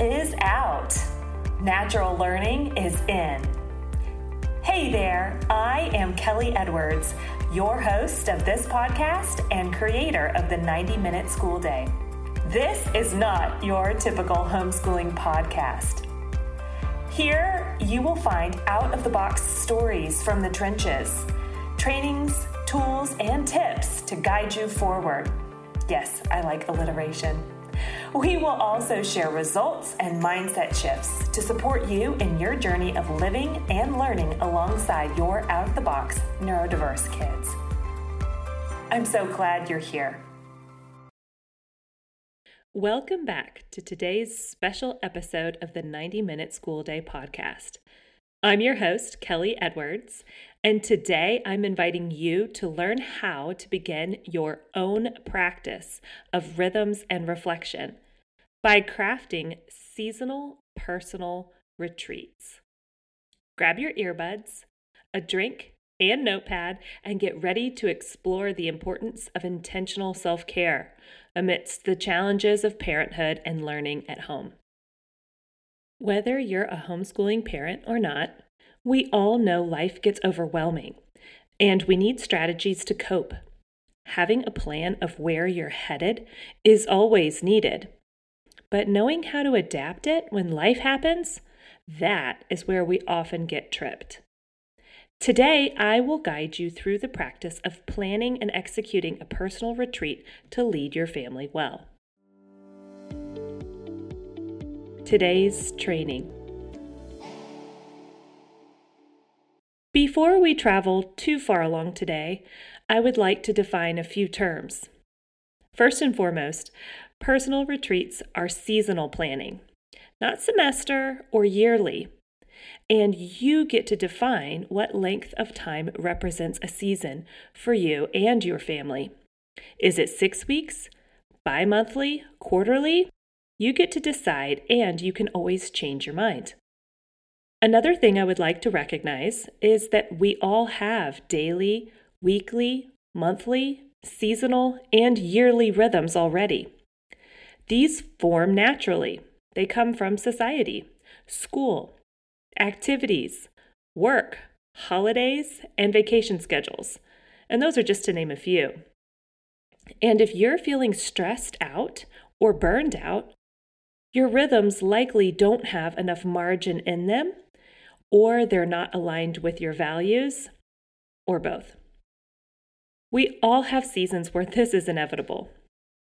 is out. Natural learning is in. Hey there, I am Kelly Edwards, your host of this podcast and creator of the 90-Minute School Day. This is not your typical homeschooling podcast. Here, you will find out-of-the-box stories from the trenches, trainings, tools, and tips to guide you forward. Yes, I like alliteration. We will also share results and mindset shifts to support you in your journey of living and learning alongside your out-of-the-box neurodiverse kids. I'm so glad you're here. Welcome back to today's special episode of the 90-Minute School Day podcast. I'm your host, Kelly Edwards, and today I'm inviting you to learn how to begin your own practice of rhythms and reflection by crafting seasonal personal retreats. Grab your earbuds, a drink, and notepad, and get ready to explore the importance of intentional self-care amidst the challenges of parenthood and learning at home. Whether you're a homeschooling parent or not, we all know life gets overwhelming, and we need strategies to cope. Having a plan of where you're headed is always needed, but knowing how to adapt it when life happens, that is where we often get tripped. Today, I will guide you through the practice of planning and executing a personal retreat to lead your family well. Today's training. Before we travel too far along today, I would like to define a few terms. First and foremost, personal retreats are seasonal planning, not semester or yearly. And you get to define what length of time represents a season for you and your family. Is it 6 weeks, bi-monthly, quarterly? You get to decide, and you can always change your mind. Another thing I would like to recognize is that we all have daily, weekly, monthly, seasonal, and yearly rhythms already. These form naturally. They come from society, school, activities, work, holidays, and vacation schedules. And those are just to name a few. And if you're feeling stressed out or burned out, your rhythms likely don't have enough margin in them, or they're not aligned with your values, or both. We all have seasons where this is inevitable.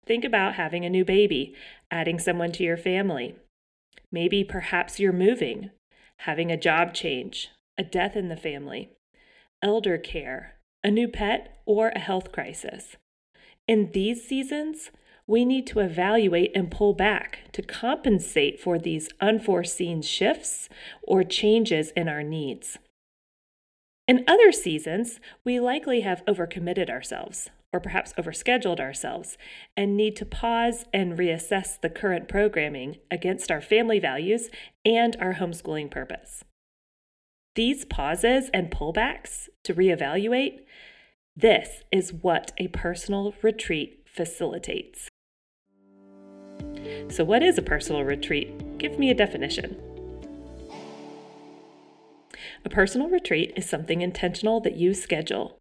Think about having a new baby, adding someone to your family. Maybe perhaps you're moving, having a job change, a death in the family, elder care, a new pet, or a health crisis. In these seasons, we need to evaluate and pull back to compensate for these unforeseen shifts or changes in our needs. In other seasons, we likely have overcommitted ourselves, or perhaps overscheduled ourselves, and need to pause and reassess the current programming against our family values and our homeschooling purpose. These pauses and pullbacks to reevaluate, this is what a personal retreat facilitates. So, what is a personal retreat? Give me a definition. A personal retreat is something intentional that you schedule.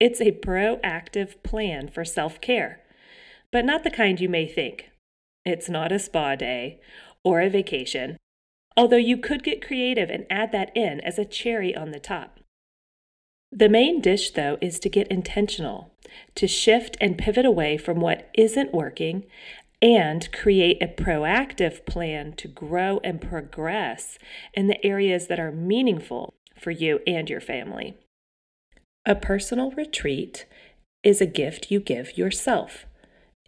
It's a proactive plan for self-care, but not the kind you may think. It's not a spa day or a vacation, although you could get creative and add that in as a cherry on the top. The main dish, though, is to get intentional, to shift and pivot away from what isn't working and create a proactive plan to grow and progress in the areas that are meaningful for you and your family. A personal retreat is a gift you give yourself.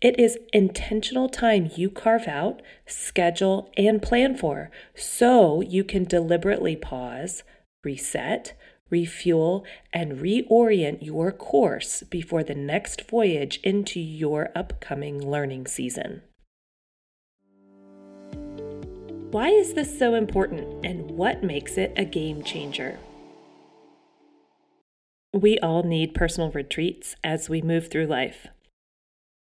It is intentional time you carve out, schedule, and plan for so you can deliberately pause, reset, refuel, and reorient your course before the next voyage into your upcoming learning season. Why is this so important, and what makes it a game changer? We all need personal retreats as we move through life.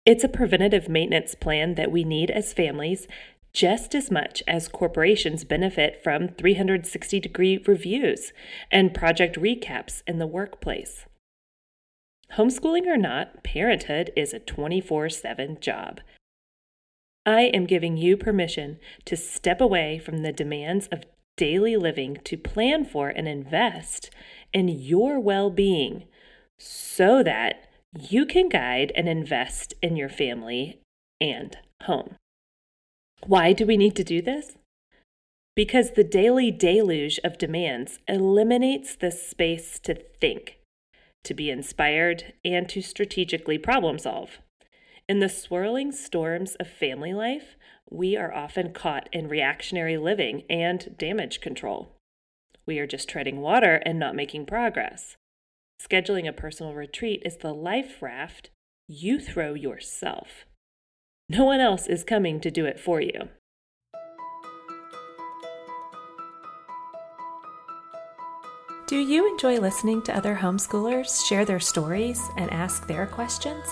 It's a preventative maintenance plan that we need as families just as much as corporations benefit from 360-degree reviews and project recaps in the workplace. Homeschooling or not, parenthood is a 24/7 job. I am giving you permission to step away from the demands of daily living to plan for and invest in your well-being so that you can guide and invest in your family and home. Why do we need to do this? Because the daily deluge of demands eliminates the space to think, to be inspired, and to strategically problem solve. In the swirling storms of family life, we are often caught in reactionary living and damage control. We are just treading water and not making progress. Scheduling a personal retreat is the life raft you throw yourself. No one else is coming to do it for you. Do you enjoy listening to other homeschoolers share their stories and ask their questions?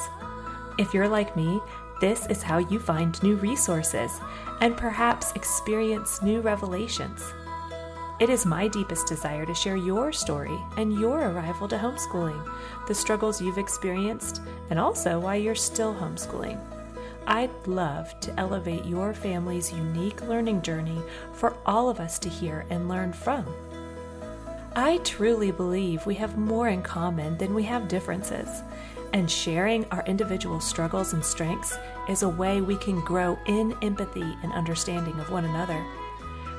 If you're like me, this is how you find new resources and perhaps experience new revelations. It is my deepest desire to share your story and your arrival to homeschooling, the struggles you've experienced, and also why you're still homeschooling. I'd love to elevate your family's unique learning journey for all of us to hear and learn from. I truly believe we have more in common than we have differences, and sharing our individual struggles and strengths is a way we can grow in empathy and understanding of one another,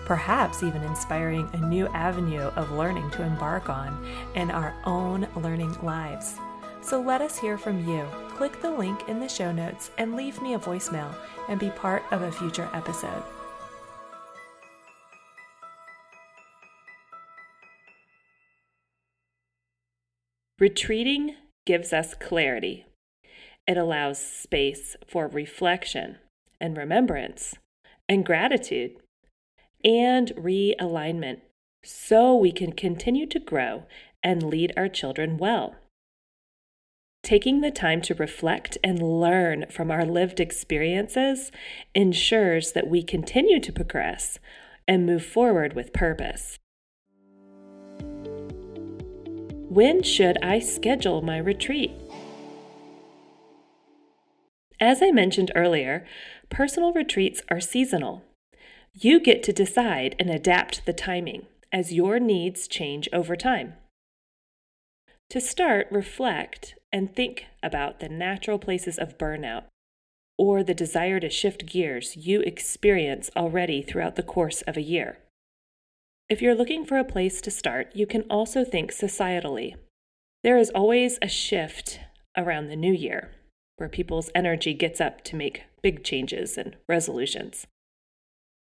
perhaps even inspiring a new avenue of learning to embark on in our own learning lives. So let us hear from you. Click the link in the show notes and leave me a voicemail and be part of a future episode. Retreating gives us clarity. It allows space for reflection and remembrance and gratitude and realignment so we can continue to grow and lead our children well. Taking the time to reflect and learn from our lived experiences ensures that we continue to progress and move forward with purpose. When should I schedule my retreat? As I mentioned earlier, personal retreats are seasonal. You get to decide and adapt the timing as your needs change over time. To start, reflect and think about the natural places of burnout or the desire to shift gears you experience already throughout the course of a year. If you're looking for a place to start, you can also think societally. There is always a shift around the new year where people's energy gets up to make big changes and resolutions.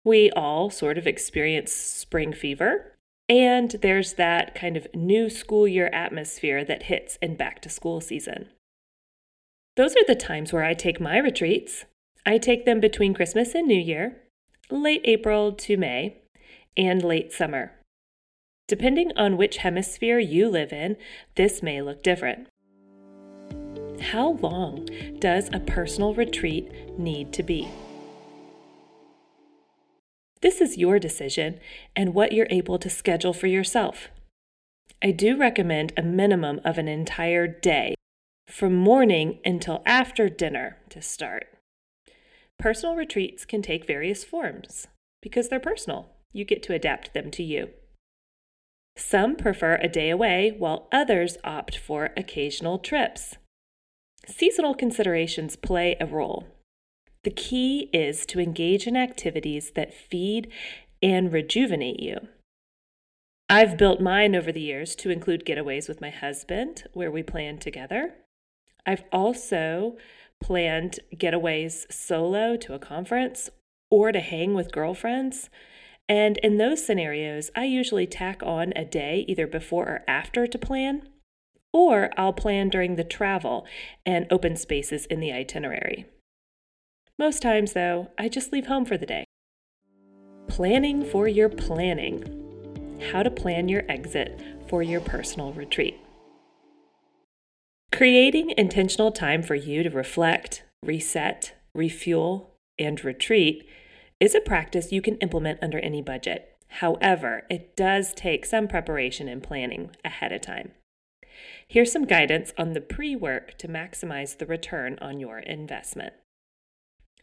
We all sort of experience spring fever. And there's that kind of new school year atmosphere that hits in back to school season. Those are the times where I take my retreats. I take them between Christmas and New Year, late April to May, and late summer. Depending on which hemisphere you live in, this may look different. How long does a personal retreat need to be? This is your decision and what you're able to schedule for yourself. I do recommend a minimum of an entire day, from morning until after dinner, to start. Personal retreats can take various forms because they're personal. You get to adapt them to you. Some prefer a day away, while others opt for occasional trips. Seasonal considerations play a role. The key is to engage in activities that feed and rejuvenate you. I've built mine over the years to include getaways with my husband, where we plan together. I've also planned getaways solo to a conference or to hang with girlfriends. And in those scenarios, I usually tack on a day either before or after to plan, or I'll plan during the travel and open spaces in the itinerary. Most times, though, I just leave home for the day. Planning for your planning. How to plan your exit for your personal retreat. Creating intentional time for you to reflect, reset, refuel, and retreat is a practice you can implement under any budget. However, it does take some preparation and planning ahead of time. Here's some guidance on the pre-work to maximize the return on your investment.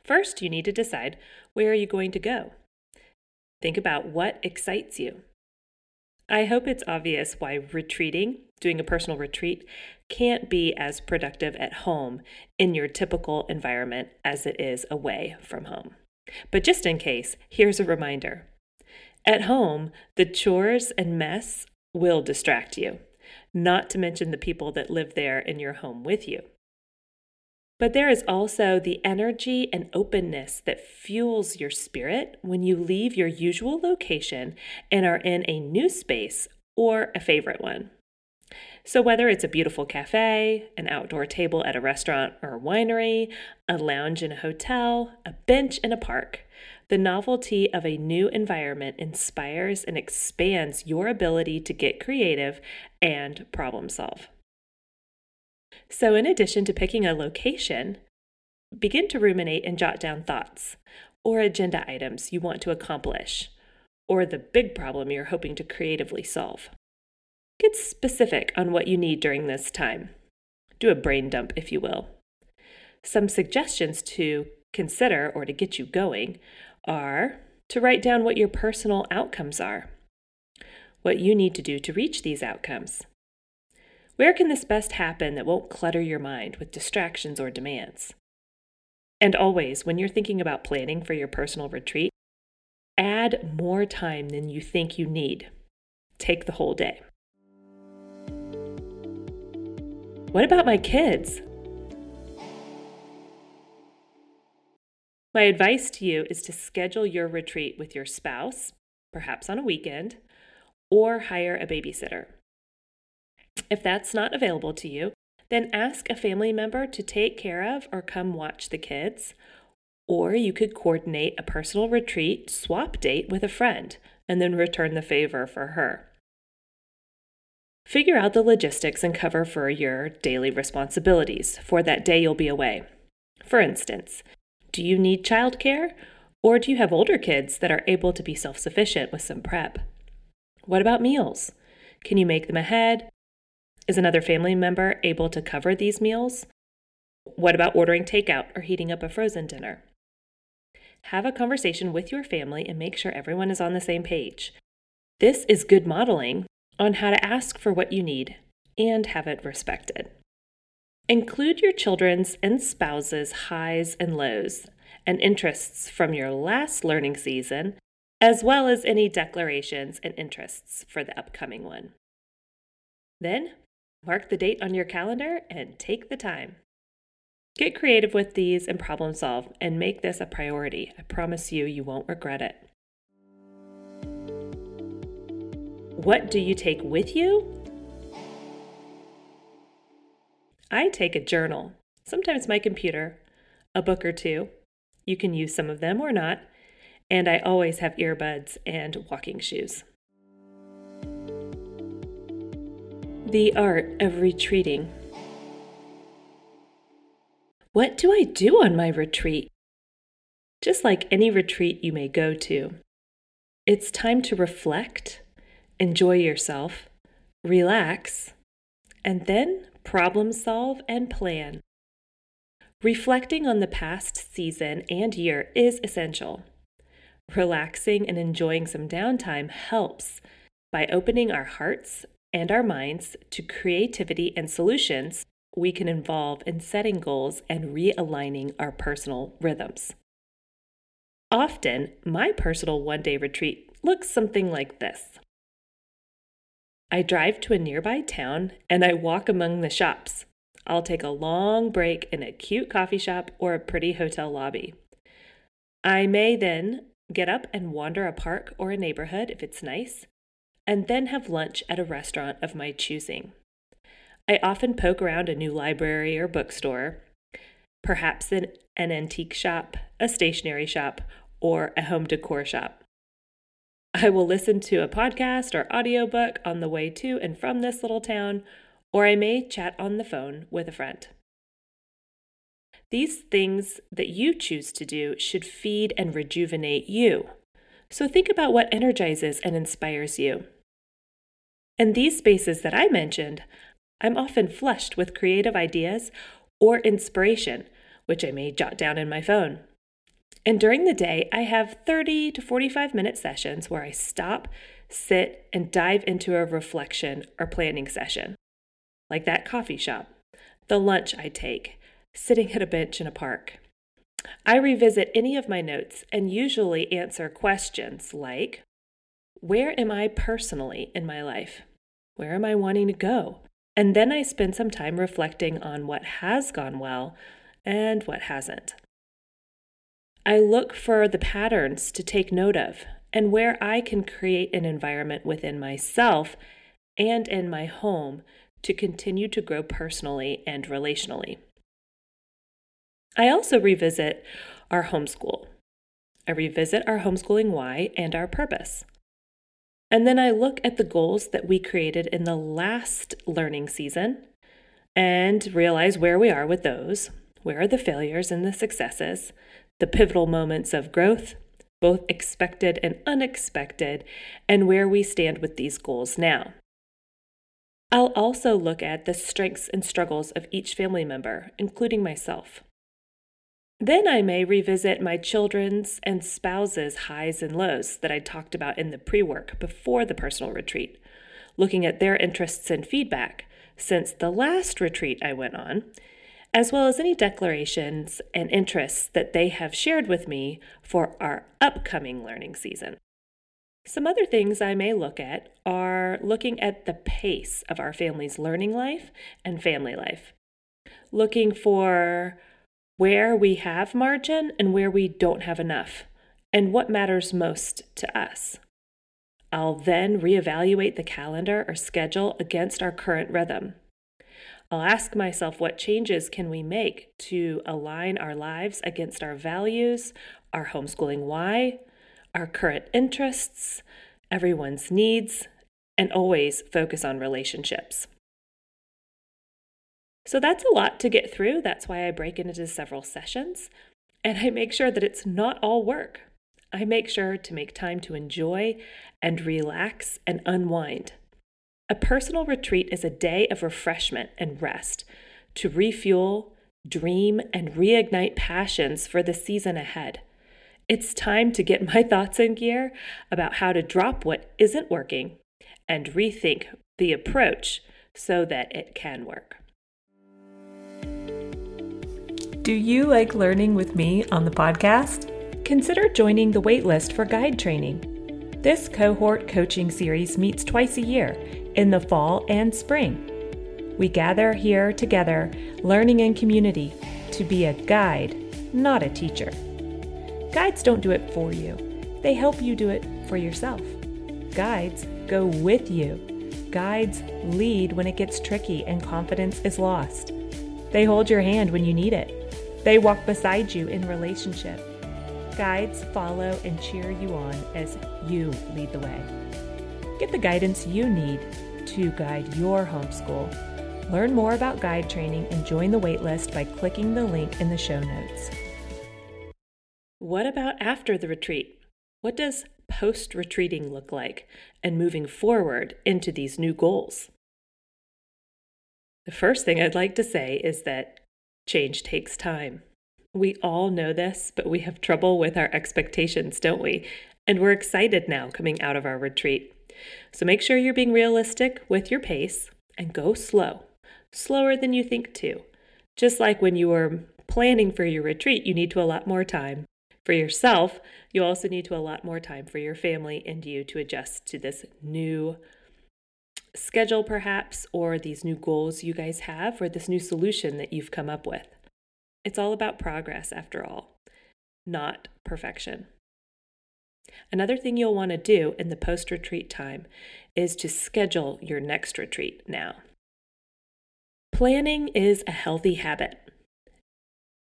First, you need to decide where are you going to go. Think about what excites you. I hope it's obvious why retreating, doing a personal retreat, can't be as productive at home in your typical environment as it is away from home. But just in case, here's a reminder. At home, the chores and mess will distract you, not to mention the people that live there in your home with you. But there is also the energy and openness that fuels your spirit when you leave your usual location and are in a new space or a favorite one. So whether it's a beautiful cafe, an outdoor table at a restaurant or a winery, a lounge in a hotel, a bench in a park, the novelty of a new environment inspires and expands your ability to get creative and problem solve. So in addition to picking a location, begin to ruminate and jot down thoughts or agenda items you want to accomplish or the big problem you're hoping to creatively solve. Get specific on what you need during this time. Do a brain dump, if you will. Some suggestions to consider or to get you going are to write down what your personal outcomes are, what you need to do to reach these outcomes. Where can this best happen that won't clutter your mind with distractions or demands? And always, when you're thinking about planning for your personal retreat, add more time than you think you need. Take the whole day. What about my kids? My advice to you is to schedule your retreat with your spouse, perhaps on a weekend, or hire a babysitter. If that's not available to you, then ask a family member to take care of or come watch the kids, or you could coordinate a personal retreat swap date with a friend and then return the favor for her. Figure out the logistics and cover for your daily responsibilities for that day you'll be away. For instance, do you need childcare, or do you have older kids that are able to be self-sufficient with some prep? What about meals? Can you make them ahead? Is another family member able to cover these meals? What about ordering takeout or heating up a frozen dinner? Have a conversation with your family and make sure everyone is on the same page. This is good modeling on how to ask for what you need and have it respected. Include your children's and spouse's highs and lows and interests from your last learning season, as well as any declarations and interests for the upcoming one. Then, mark the date on your calendar and take the time. Get creative with these and problem solve and make this a priority. I promise you, you won't regret it. What do you take with you? I take a journal, sometimes my computer, a book or two. You can use some of them or not. And I always have earbuds and walking shoes. The art of retreating. What do I do on my retreat? Just like any retreat you may go to, it's time to reflect, enjoy yourself, relax, and then problem solve and plan. Reflecting on the past season and year is essential. Relaxing and enjoying some downtime helps by opening our hearts and our minds to creativity and solutions we can involve in setting goals and realigning our personal rhythms. Often, my personal one-day retreat looks something like this. I drive to a nearby town and I walk among the shops. I'll take a long break in a cute coffee shop or a pretty hotel lobby. I may then get up and wander a park or a neighborhood if it's nice, and then have lunch at a restaurant of my choosing. I often poke around a new library or bookstore, perhaps an antique shop, a stationery shop, or a home decor shop. I will listen to a podcast or audiobook on the way to and from this little town, or I may chat on the phone with a friend. These things that you choose to do should feed and rejuvenate you. So think about what energizes and inspires you. In these spaces that I mentioned, I'm often flushed with creative ideas or inspiration, which I may jot down in my phone. And during the day, I have 30 to 45-minute sessions where I stop, sit, and dive into a reflection or planning session, like that coffee shop, the lunch I take, sitting at a bench in a park. I revisit any of my notes and usually answer questions like, where am I personally in my life? Where am I wanting to go? And then I spend some time reflecting on what has gone well and what hasn't. I look for the patterns to take note of and where I can create an environment within myself and in my home to continue to grow personally and relationally. I also revisit our homeschool. I revisit our homeschooling why and our purpose. And then I look at the goals that we created in the last learning season and realize where we are with those. Where are the failures and the successes, the pivotal moments of growth, both expected and unexpected, and where we stand with these goals now. I'll also look at the strengths and struggles of each family member, including myself. Then I may revisit my children's and spouse's highs and lows that I talked about in the pre-work before the personal retreat, looking at their interests and feedback since the last retreat I went on, as well as any declarations and interests that they have shared with me for our upcoming learning season. Some other things I may look at are looking at the pace of our family's learning life and family life, looking for where we have margin and where we don't have enough, and what matters most to us. I'll then reevaluate the calendar or schedule against our current rhythm. I'll ask myself, what changes can we make to align our lives against our values, our homeschooling why, our current interests, everyone's needs, and always focus on relationships. So that's a lot to get through. That's why I break it into several sessions, and I make sure that it's not all work. I make sure to make time to enjoy and relax and unwind. A personal retreat is a day of refreshment and rest to refuel, dream, and reignite passions for the season ahead. It's time to get my thoughts in gear about how to drop what isn't working and rethink the approach so that it can work. Do you like learning with me on the podcast? Consider joining the waitlist for guide training. This cohort coaching series meets twice a year in the fall and spring. We gather here together, learning in community, to be a guide, not a teacher. Guides don't do it for you. They help you do it for yourself. Guides go with you. Guides lead when it gets tricky and confidence is lost. They hold your hand when you need it. They walk beside you in relationship. Guides follow and cheer you on as you lead the way. Get the guidance you need to guide your homeschool. Learn more about guide training and join the waitlist by clicking the link in the show notes. What about after the retreat? What does post-retreating look like and moving forward into these new goals? The first thing I'd like to say is that change takes time. We all know this, but we have trouble with our expectations, don't we? And we're excited now coming out of our retreat. So make sure you're being realistic with your pace and go slow, slower than you think to. Just like when you were planning for your retreat, you need to allot more time for yourself. You also need to allot more time for your family and you to adjust to this new schedule perhaps, or these new goals you guys have, or this new solution that you've come up with. It's all about progress after all, not perfection. Another thing you'll want to do in the post-retreat time is to schedule your next retreat now. Planning is a healthy habit.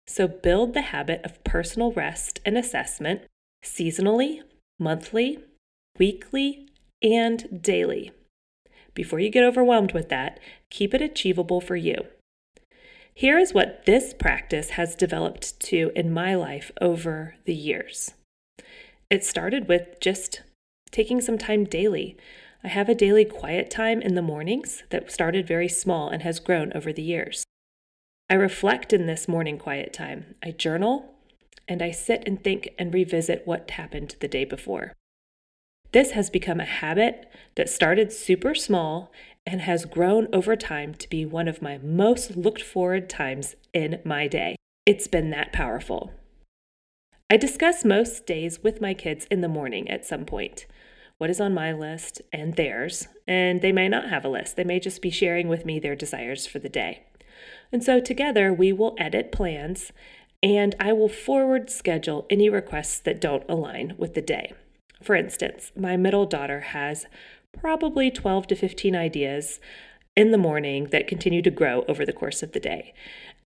So build the habit of personal rest and assessment seasonally, monthly, weekly, and daily. Before you get overwhelmed with that, keep it achievable for you. Here is what this practice has developed to in my life over the years. It started with just taking some time daily. I have a daily quiet time in the mornings that started very small and has grown over the years. I reflect in this morning quiet time. I journal, and I sit and think and revisit what happened the day before. This has become a habit that started super small and has grown over time to be one of my most looked forward times in my day. It's been that powerful. I discuss most days with my kids in the morning at some point. What is on my list and theirs, and they may not have a list. They may just be sharing with me their desires for the day. And so together we will edit plans, and I will forward schedule any requests that don't align with the day. For instance, my middle daughter has probably 12 to 15 ideas in the morning that continue to grow over the course of the day.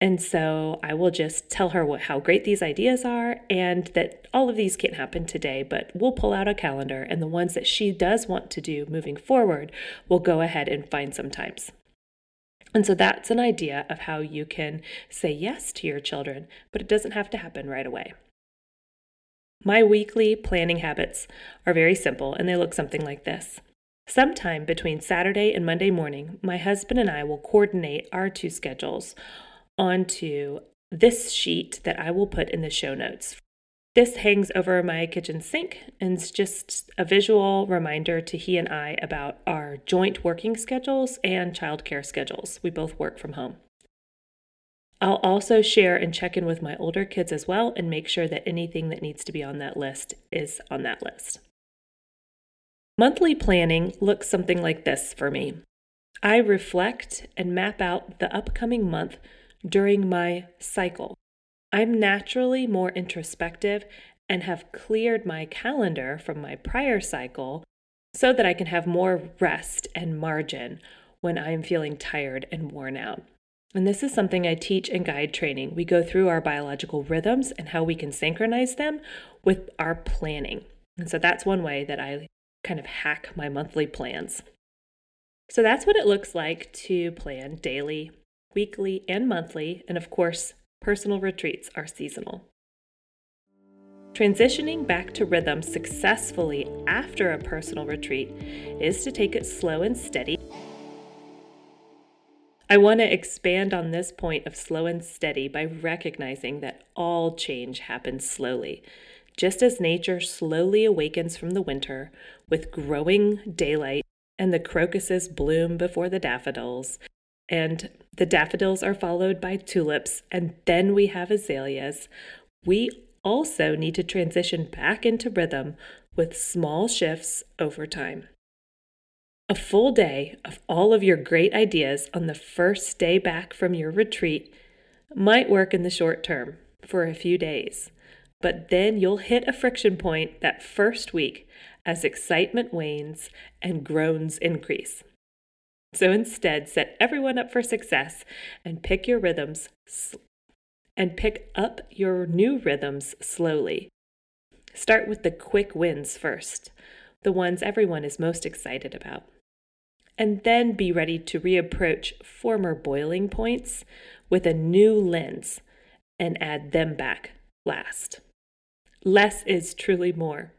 And so I will just tell her how great these ideas are and that all of these can't happen today, but we'll pull out a calendar, and the ones that she does want to do moving forward, we'll go ahead and find sometimes. And so that's an idea of how you can say yes to your children, but it doesn't have to happen right away. My weekly planning habits are very simple, and they look something like this. Sometime between Saturday and Monday morning, my husband and I will coordinate our two schedules onto this sheet that I will put in the show notes. This hangs over my kitchen sink and is just a visual reminder to he and I about our joint working schedules and childcare schedules. We both work from home. I'll also share and check in with my older kids as well and make sure that anything that needs to be on that list is on that list. Monthly planning looks something like this for me. I reflect and map out the upcoming month during my cycle. I'm naturally more introspective and have cleared my calendar from my prior cycle so that I can have more rest and margin when I'm feeling tired and worn out. And this is something I teach in guide training. We go through our biological rhythms and how we can synchronize them with our planning. And so that's one way that I kind of hack my monthly plans. So that's what it looks like to plan daily, weekly, and monthly. And of course, personal retreats are seasonal. Transitioning back to rhythm successfully after a personal retreat is to take it slow and steady. I want to expand on this point of slow and steady by recognizing that all change happens slowly. Just as nature slowly awakens from the winter with growing daylight and the crocuses bloom before the daffodils, and the daffodils are followed by tulips, and then we have azaleas, we also need to transition back into rhythm with small shifts over time. A full day of all of your great ideas on the first day back from your retreat might work in the short term for a few days, but then you'll hit a friction point that first week as excitement wanes and groans increase. So instead, set everyone up for success and pick up your new rhythms slowly. Start with the quick wins first, the ones everyone is most excited about. And then be ready to reapproach former boiling points with a new lens and add them back last. Less is truly more.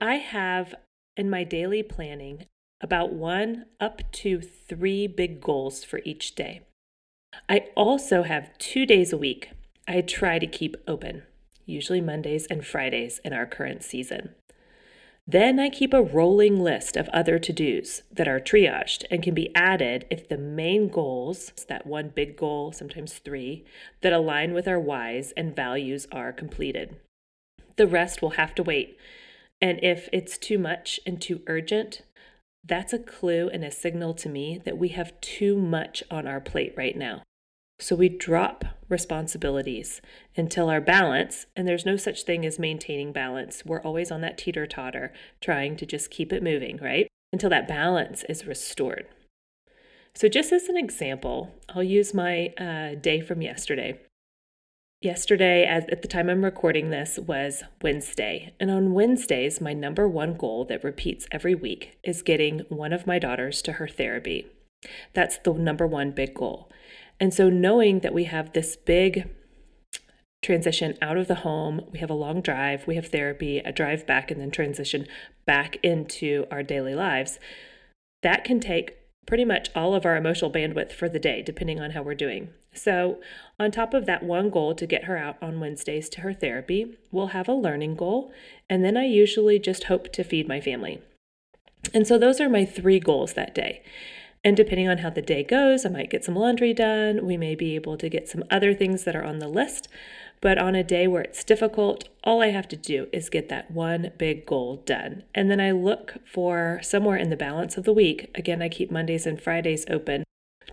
I have in my daily planning about 1 up to 3 big goals for each day. I also have 2 days a week I try to keep open, usually Mondays and Fridays in our current season. Then I keep a rolling list of other to-dos that are triaged and can be added if the main goals, that one big goal, sometimes 3, that align with our whys and values are completed. The rest will have to wait. And if it's too much and too urgent, that's a clue and a signal to me that we have too much on our plate right now. So we drop responsibilities until our balance, and there's no such thing as maintaining balance. We're always on that teeter-totter, trying to just keep it moving, right? Until that balance is restored. So just as an example, I'll use my day from yesterday. Yesterday, at the time I'm recording this, was Wednesday. And on Wednesdays, my number one goal that repeats every week is getting one of my daughters to her therapy. That's the number one big goal. And so knowing that we have this big transition out of the home, we have a long drive, we have therapy, a drive back, and then transition back into our daily lives, that can take pretty much all of our emotional bandwidth for the day, depending on how we're doing. So on top of that one goal to get her out on Wednesdays to her therapy, we'll have a learning goal. And then I usually just hope to feed my family. And so those are my three goals that day. And depending on how the day goes, I might get some laundry done. We may be able to get some other things that are on the list. But on a day where it's difficult, all I have to do is get that one big goal done. And then I look for somewhere in the balance of the week. Again, I keep Mondays and Fridays open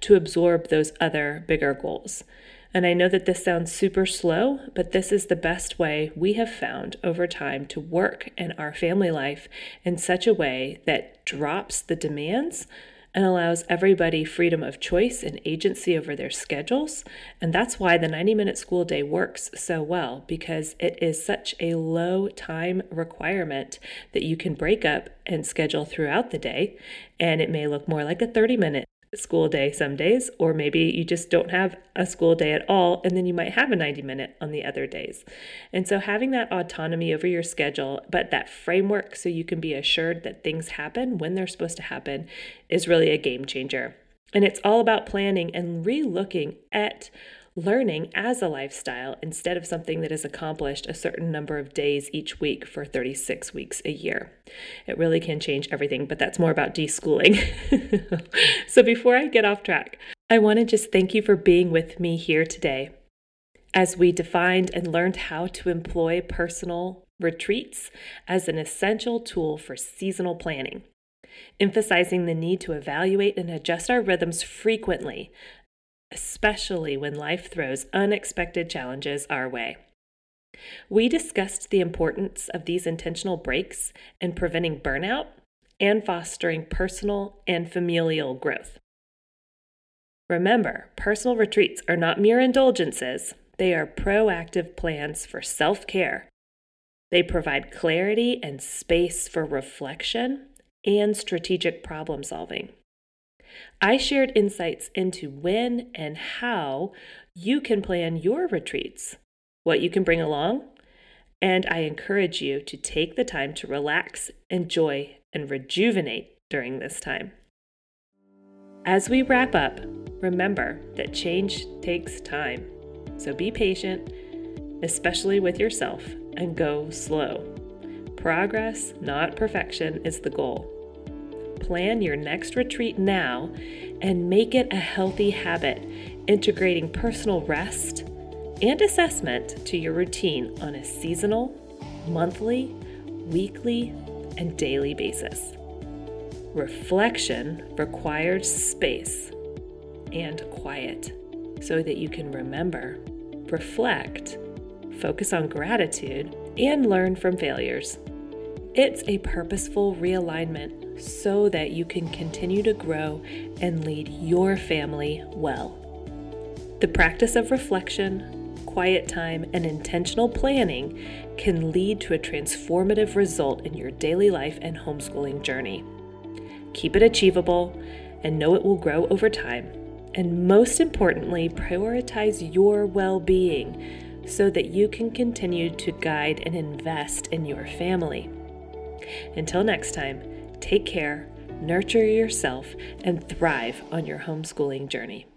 to absorb those other bigger goals. And I know that this sounds super slow, but this is the best way we have found over time to work in our family life in such a way that drops the demands and allows everybody freedom of choice and agency over their schedules. And that's why the 90-minute school day works so well, because it is such a low time requirement that you can break up and schedule throughout the day. And it may look more like a 30-minute school day some days, or maybe you just don't have a school day at all, and then you might have a 90-minute on the other days. And so having that autonomy over your schedule, but that framework so you can be assured that things happen when they're supposed to happen, is really a game changer. And it's all about planning and relooking at learning as a lifestyle instead of something that is accomplished a certain number of days each week for 36 weeks a year. It really can change everything, but that's more about de-schooling. So before I get off track, I want to just thank you for being with me here today. As we defined and learned how to employ personal retreats as an essential tool for seasonal planning, emphasizing the need to evaluate and adjust our rhythms frequently, especially when life throws unexpected challenges our way. We discussed the importance of these intentional breaks in preventing burnout and fostering personal and familial growth. Remember, personal retreats are not mere indulgences. They are proactive plans for self-care. They provide clarity and space for reflection and strategic problem solving. I shared insights into when and how you can plan your retreats, what you can bring along, and I encourage you to take the time to relax, enjoy, and rejuvenate during this time. As we wrap up, remember that change takes time, so be patient, especially with yourself, and go slow. Progress, not perfection, is the goal. Plan your next retreat now and make it a healthy habit, integrating personal rest and assessment to your routine on a seasonal, monthly, weekly, and daily basis. Reflection requires space and quiet so that you can remember, reflect, focus on gratitude, and learn from failures. It's a purposeful realignment so that you can continue to grow and lead your family well. The practice of reflection, quiet time, and intentional planning can lead to a transformative result in your daily life and homeschooling journey. Keep it achievable and know it will grow over time. And most importantly, prioritize your well-being so that you can continue to guide and invest in your family. Until next time, take care, nurture yourself, and thrive on your homeschooling journey.